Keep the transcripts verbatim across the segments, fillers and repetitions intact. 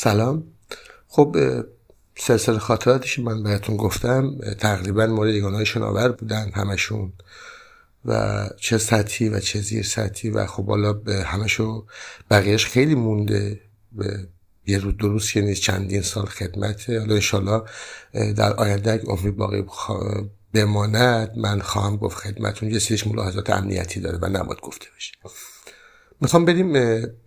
سلام. خب سلسله خاطراتی که من بهتون گفتم تقریبا مورد یگانه‌های شناور بودن همشون، و چه سطحی و چه زیر سطحی، و خب حالا به همشو بقیهش خیلی مونده، به یه روز دو روز که نیست، چندین سال خدمته. حالا انشالله در آینده اگه عمری باقی بماند من خواهم گفت خدمتون یه سریش ملاحظات امنیتی داره و نباید گفته بشه. میخوام بریم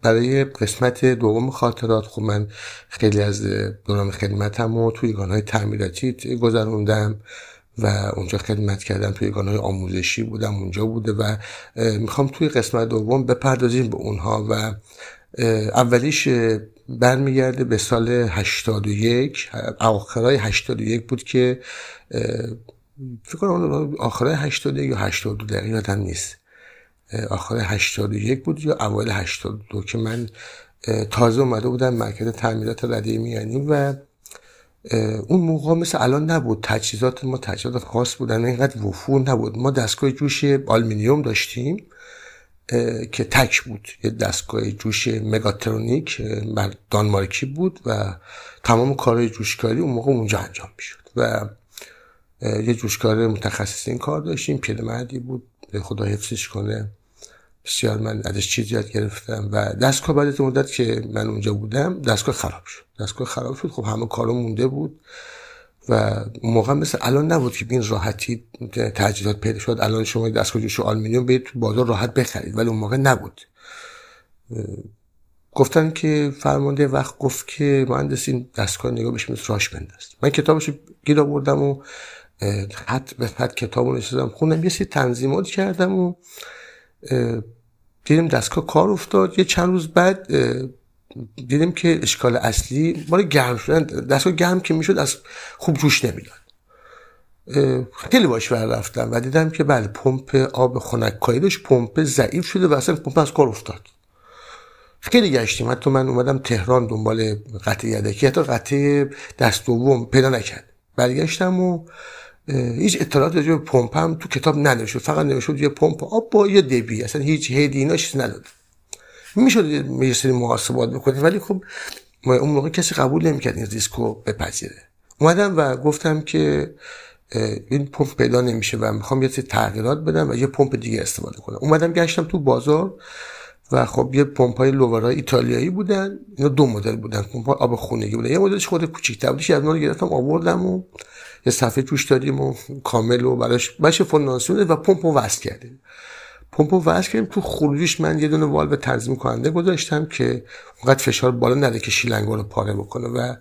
برای قسمت دوم خاطرات. خب من خیلی از دوران خدمتم رو توی یگانه‌های تعمیراتی گذروندم و اونجا خدمت کردم، توی یگانه‌های آموزشی بودم اونجا بوده، و میخوام توی قسمت دوم بپردازیم به اونها. و اولیش برمیگرده به سال هشتاد و یک، اواخرای هشتاد و یک بود که فکر کنم آخرای هشتاد و یک یا هشتاد و دو دقیقاً هم نیست، آخر هشتاد و یک بود یا اول هشتاد و دو که من تازه اومده بودم مرکز تعمیرات رده میانی، و اون موقع مثل الان نبود تجهیزات ما تجهیزات خاص بودن، اینقدر وفور نبود. ما دستگاه جوش آلومینیوم داشتیم که تک بود، یه دستگاه جوش مگاترونیک دانمارکی بود و تمام کارهای جوشکاری اون موقع اونجا انجام میشد، و یه جوشکار متخصص این کار داشتیم، پیرمردی بود خدا حفظش کنه، بسیار من ازش چیزی یاد گرفتم. و دستگاه بعد از مدت که من اونجا بودم دستگاه خراب شد دستگاه خراب شد خب همه کارو مونده بود، و موقع مثل الان نبود که بین راحتی تجهیزات پیدا شد. الان شما دستگاه جوش آلومینیوم برید تو بازار راحت بخرید، ولی اون موقع نبود. گفتن که فرمانده وقت گفت که مهندس این دستگاه نگاه بشه مثل راش بنداست. من کتابشو گیر آوردم و خط به خط کتابو نشستم خوندم، یه سری تنظیمات کردم و دیدم دستگاه کار افتاد. یه چند روز بعد دیدم که اشکال اصلی مال گرم شدن دستگاه، گرم که میشد از خوب جوش نمیداد. خیلی باش ور رفتم و دیدم که بله پمپ آب خنک‌کایلش پمپ ضعیف شده و اصلا پمپ از کار افتاد. خیلی گشتیم، حتی من اومدم تهران دنبال قطعه یدکی، حتی قطعه دست دوم پیدا نکردم. برگشتم و هیچ اطلاعات راجع به پمپم تو کتاب ننوشته، فقط نوشته یه پمپ آب با یه دبی، اصلا هیچ هدی اینا چیز نداد. میشد یه سری محاسبات بکنیم، ولی خب اون موقع کسی قبول نمی‌کرد این ریسکو بپذیره. اومدم و گفتم که این پمپ پیدا نمیشه و میخوام یه سری تغییرات بدم و یه پمپ دیگه استفاده کنم. اومدم گشتم تو بازار و خب یه پمپای لوورای ایتالیایی بودن، اینا دو مدل بودن، پمپای آب خونگی بودن، یه مدلش خود کوچیک‌تر بودش، از اون رو گرفتم آوردم و یه صفحه توش دادیم و کامل و براش بچه فنانسیونه و پمپو وصل کردیم. پمپو وصل کردیم، تو خروجیش من یه دونه والو تنظیم کننده گذاشتم که اونقدر فشار بالا نده که شیلنگا رو پاره بکنه، و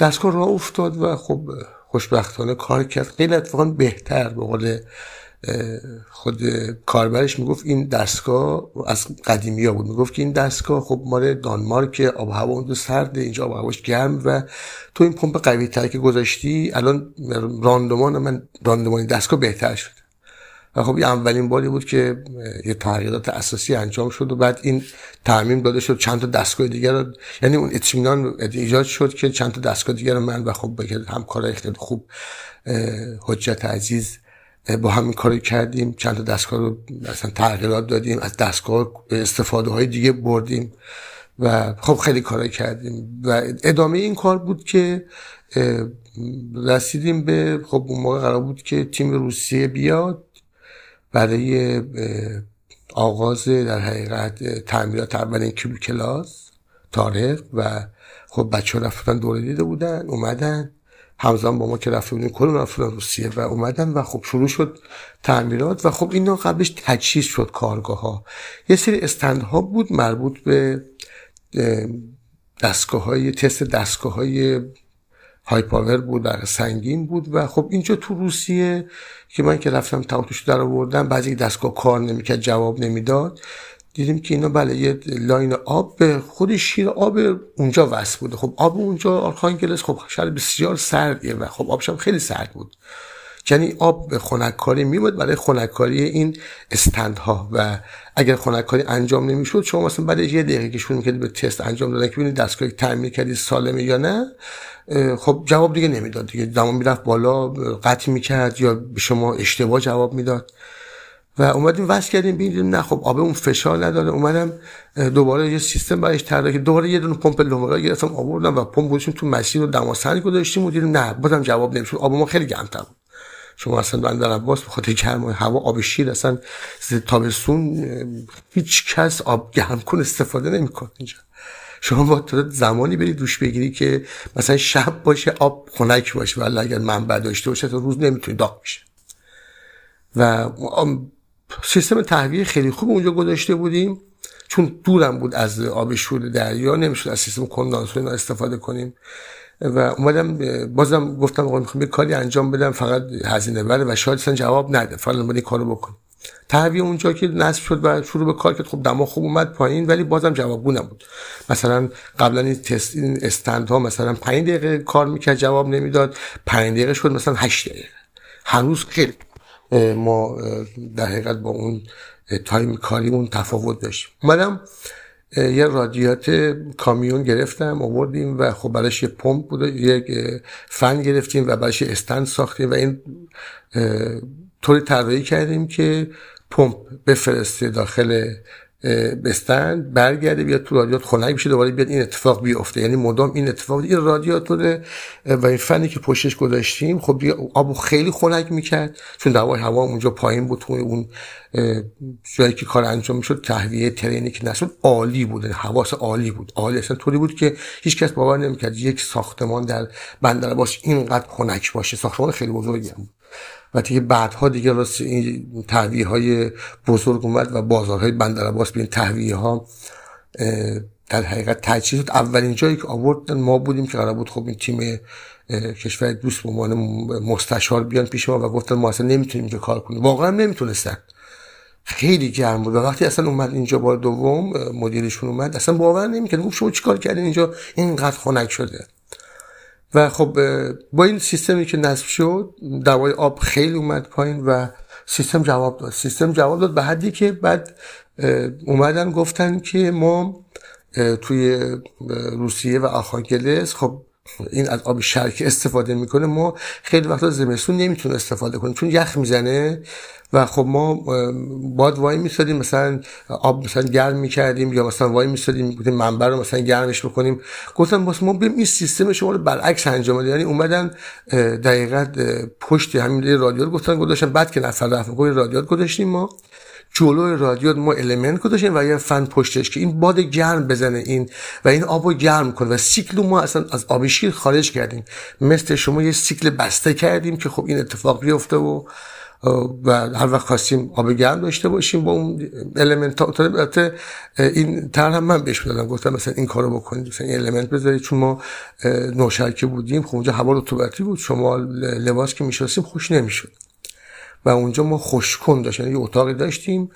دستگاه راه افتاد و خب خوشبختانه کار کرد. خیلی اتفاقا بهتر، به قول خود کاربرش میگفت این دستگاه از قدیمی‌ها بود، میگفت که این دستگاه خب مال دانمارک، آب و هوا اونجا سرده، اینجا آب و هواش گرم، و تو این پمپ قوی‌تر که گذاشتی الان راندمان من راندمان دستگاه بهتر شد. و خب این اولین باری بود که یه تغییرات اساسی انجام شد و بعد این تعمیم داده شد چند تا دستگاه دیگه رو، یعنی اون اطمینان ایجاد شد که چند تا دستگاه دیگه رو من و خب بگید همکارای خیلی خوب حجت عزیز با همین کاری کردیم، چند تا دستگاه رو مثلا تغییرات دادیم، از دستگاه استفاده های دیگه بردیم و خب خیلی کارای کردیم. و ادامه این کار بود که رسیدیم به خب اون موقع قرار بود که تیم روسیه بیاد برای آغاز در حقیقت تعمیرات اولین کیبل کلاس تاریخ، و خب بچه ها رفتن دوره دیده بودن، اومدن همزمان با ما که رفته بودیم کلون رفتن روسیه و اومدن و خب شروع شد تعمیرات. و خب اینا قبلش تجهیز شد کارگاه ها، یه سری استندها بود مربوط به دستگاه های تست دستگاه های های پاور بود، سنگین بود. و خب اینجا تو روسیه که من که رفتم تاوتوش در آوردم، بعضی دستگاه کار نمیکرد جواب نمیداد، دیدیم که اینا بله یه لاین آب به خود شیر آب اونجا وصل بوده. خب آب اونجا آرخانگلس خب شهر بسیار سردیه و خب آبش هم خیلی سرد بود، یعنی آب به خنک‌کاری میومد برای خنک‌کاری این استندها، و اگر خنک‌کاری انجام نمیشد شما مثلا بعد یه دقیقه که شروع می‌کردید به تست انجام دادن که ببینید دستگاه تعمیر کردید سالمه یا نه، خب جواب دیگه نمیداد دیگه، زمان میرفت بالا قطع میکرد یا به شما اشتباه جواب میداد. و اومدیم وصل کردیم، دیدیم نه خب آب اون فشار نداره. اومدم دوباره یه سیستم برایش طراحی کردم، دوباره یه دونه پمپ لومرا گرفتم آوردم و پمپ گذاشتیم تو مسیر و دماسنج گذاشتیم و دیدیم نه بازم جواب نمیشون، آب ما خیلی گرم‌تر بود. شما اصلا بندر عباس به خاطر گرم هوا آب شیر اصلا تابستون هیچ کس آب گرم کن استفاده نمی‌کنه اینجا. شما با تا زمانی برید دوش بگیری که مثلا شب باشه، آب خنک باشه، ولی اگر منبع داشته باشه تا روز نمیتونی داغ بشه. و سیستم تهویه خیلی خوب اونجا گذاشته بودیم، چون دورم بود از آب شور دریا، نمیشد از سیستم کندانسور استفاده کنیم. و اومدم بازم گفتم آقا میخوام یه کاری انجام بدم، فقط هزینه بره و شاید اصلا جواب نده، فعلا باید کارو بکنم. تهویه اونجا که نصب شد و شروع به کار کرد، خب دما خوب اومد پایین ولی بازم جوابگو نبود. مثلا قبلا این تست این استند ها مثلا پنج دقیقه کار میکرد جواب نمیداد، پنج دقیقه شد مثلا هشت دقیقه. هنوز خیلی ما در حقیقت با اون تایم کاریمون تفاوت داشتیم. اومدم یه رادیات کامیون گرفتم آوردیم و خب براش یه پمپ بود، یک فن گرفتیم و براش استند ساختیم و این طوری طراحی کردیم که پمپ بفرسته داخل استند، برگرده بیاد تو رادیات خنک بشه، دوباره بیاد این اتفاق بیفته. یعنی مدام این اتفاق این رادیاتور و این فنی که پشتش گذاشتیم خب آبو خیلی خنک میکرد، چون دوای هوا اونجا پایین بود. تو اون جایی که کار انجام میشد تهویه ترینی که نشد عالی بود، حواس عالی بود، عالی اصلا طوری بود که هیچ کس باور نمیکرد یک ساختمان در بندر عباس اینقدر خنک باشه. ساختمان خیلی بزرگی بود و دیگه بعدها دیگه راست این تهویه های بزرگ اومد و بازارهای بندر عباس به این تهویه ها در حقیقت تجهیز شد. اولین جایی که آوردن ما بودیم که قرار بود خب این تیم کشور دوست به عنوان مستشار بیان پیش ما و گفتن ما اصلا نمیتونیم اینجا کار کنیم، واقعا نمیتونستن، خیلی گرم بود. و وقتی اصلا اومد اینجا بار دوم مدیرشون اومد اصلا باور نمیکرد، گفت شما چیکار کردین اینجا اینقدر خنک شده. و خب با این سیستمی که نصب شد دوای آب خیلی اومد پایین و سیستم جواب داد، سیستم جواب داد به حدی که بعد اومدن گفتن که ما توی روسیه و آخانگلس خب این از آب شرکی استفاده میکنه، ما خیلی وقتا زمستون نمیتونه استفاده کنیم چون یخ میزنه و خب ما باید وای میسادیم، مثلا آب مثلا گرم میکردیم یا مثلا وای میسادیم بودیم منبع رو مثلا گرمش بکنیم. گفتم بس ما بیم این سیستم شما رو برعکس انجام دادیم. یعنی اومدن دقیقاً پشت همین رادیاتور گفتن گذاشتن، بعد که نفر رفت گفت رادیاتور گذاشتیم، ما جلوی رادیاتور ما المنت گذاشتیم و یه فن پشتش که این باد گرم بزنه این و این آبو گرم کنه و سیکل ما اصلا از آب شیر خارج کردیم، مثل شما یه سیکل بسته کردیم که خب این اتفاق بیفته و و هر وقت خواستیم آب گرم داشته باشیم با اون المنت ها. البته این طرح هم من بهش دادم، گفتم مثلا این کارو بکنید، مثلا این المنت بذارید، چون ما نوشرکی بودیم خب اونجا هوا رطوبتی بود، شما لباس که می‌شستیم خوش نمی‌شد و اونجا ما خشک‌کن داشتیم. یعنی یه اتاقی داشتیم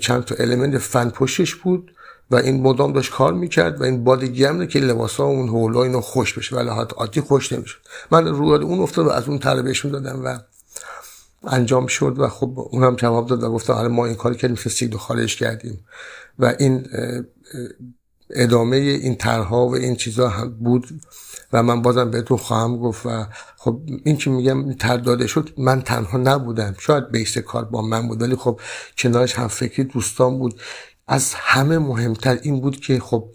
چند تا المنت فن پشتش بود و این مدام داشت کار میکرد و این باد گرم که لباسا اون هولا اینو خوش بشه، ولی حتی عادی خوش نمی‌شد. من رو اون افتاد و از اون طرح بهش دادم و انجام شد و خب اونم جواب داد و گفت آره ما این کاری کردیم، سیگل خارج کردیم و این ادامه این طرها و این چیزا بود و من بازم بهتون خواهم گفت. و خب این که میگم طرح داده شد من تنها نبودم، شاید بیس کار با من بود ولی خب کنارش هم فکری دوستان بود. از همه مهمتر این بود که خب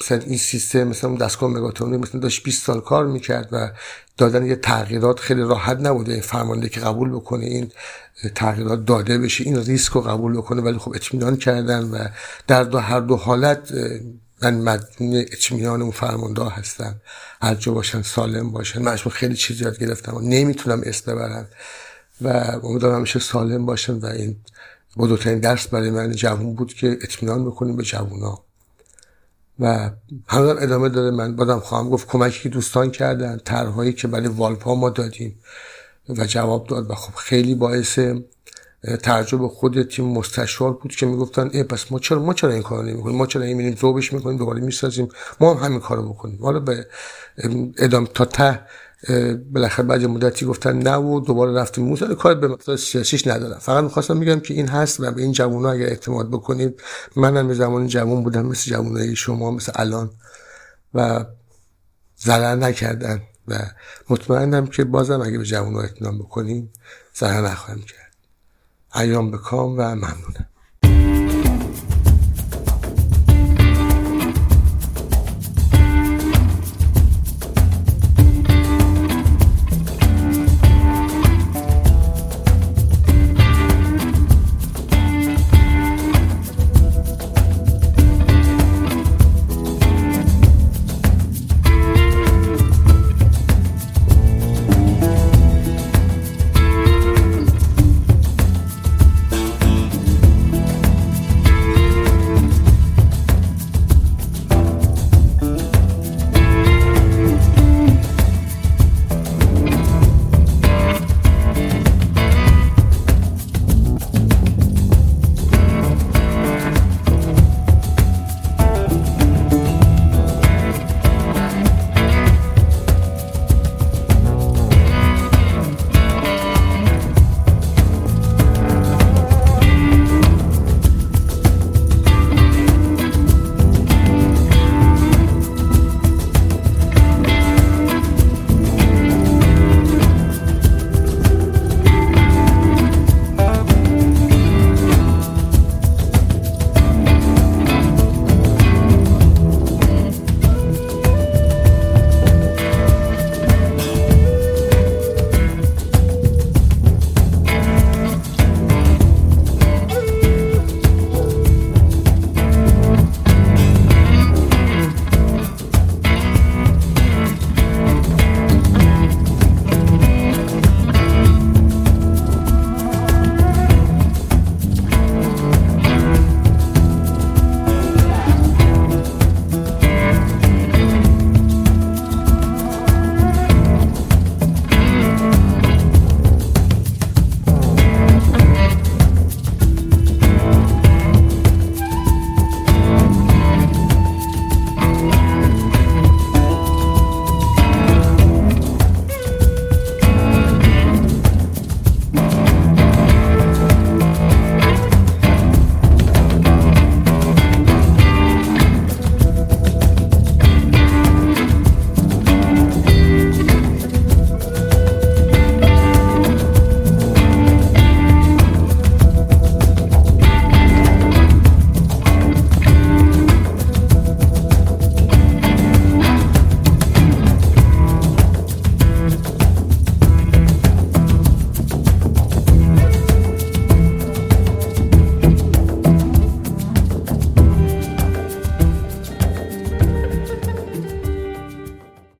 مثلا این سیستم مثلا دستگاه مگاترونیک مثلا داشت بیست سال کار میکرد و دادن یه تغییرات خیلی راحت نبوده، فرمانده که قبول بکنه این تغییرات داده بشه این ریسک رو قبول بکنه، ولی خب اطمینان کردن و در دو هر دو حالت من مدیون اطمینان اون فرمانده ها هستم، هر جا باشن سالم باشن. من اشون خیلی چیز یاد گرفتم و نمیتونم اسم ببرم و امیدوارم همیشه سالم باشن و این بزرگترین درس برای من جوان بود که اطمینان بکنیم به جوونا و همون ادامه داره. من بازم خواهم گفت کمکی که دوستان کردن، طرح‌هایی که برای والپا ما دادیم و جواب داد و خب خیلی باعث تعجب خود تیم مستشار بود که میگفتن ای پس ما چرا ما چرا این کارو نمی‌کنیم، ما چرا نمی‌ریم ذوبش می‌کنیم دوباره می‌سازیم، ما هم همین کارو بکنیم. حالا به ادامه تا ته بالاخره بعد مدتی گفتن نه و دوباره رفتیم موساد. کار به مقصد سیاسیش ندارم، فقط می‌خواستم بگم که این هست و به این جوونا اگه اعتماد بکنید، منم به زمان جوان بودم مثل جوانای شما مثل الان و ضرر نکردن و مطمئنم که بازم اگه به جوونا اعتماد بکنیم ضرر نخواهیم کرد. ایام بکام و ممنونم.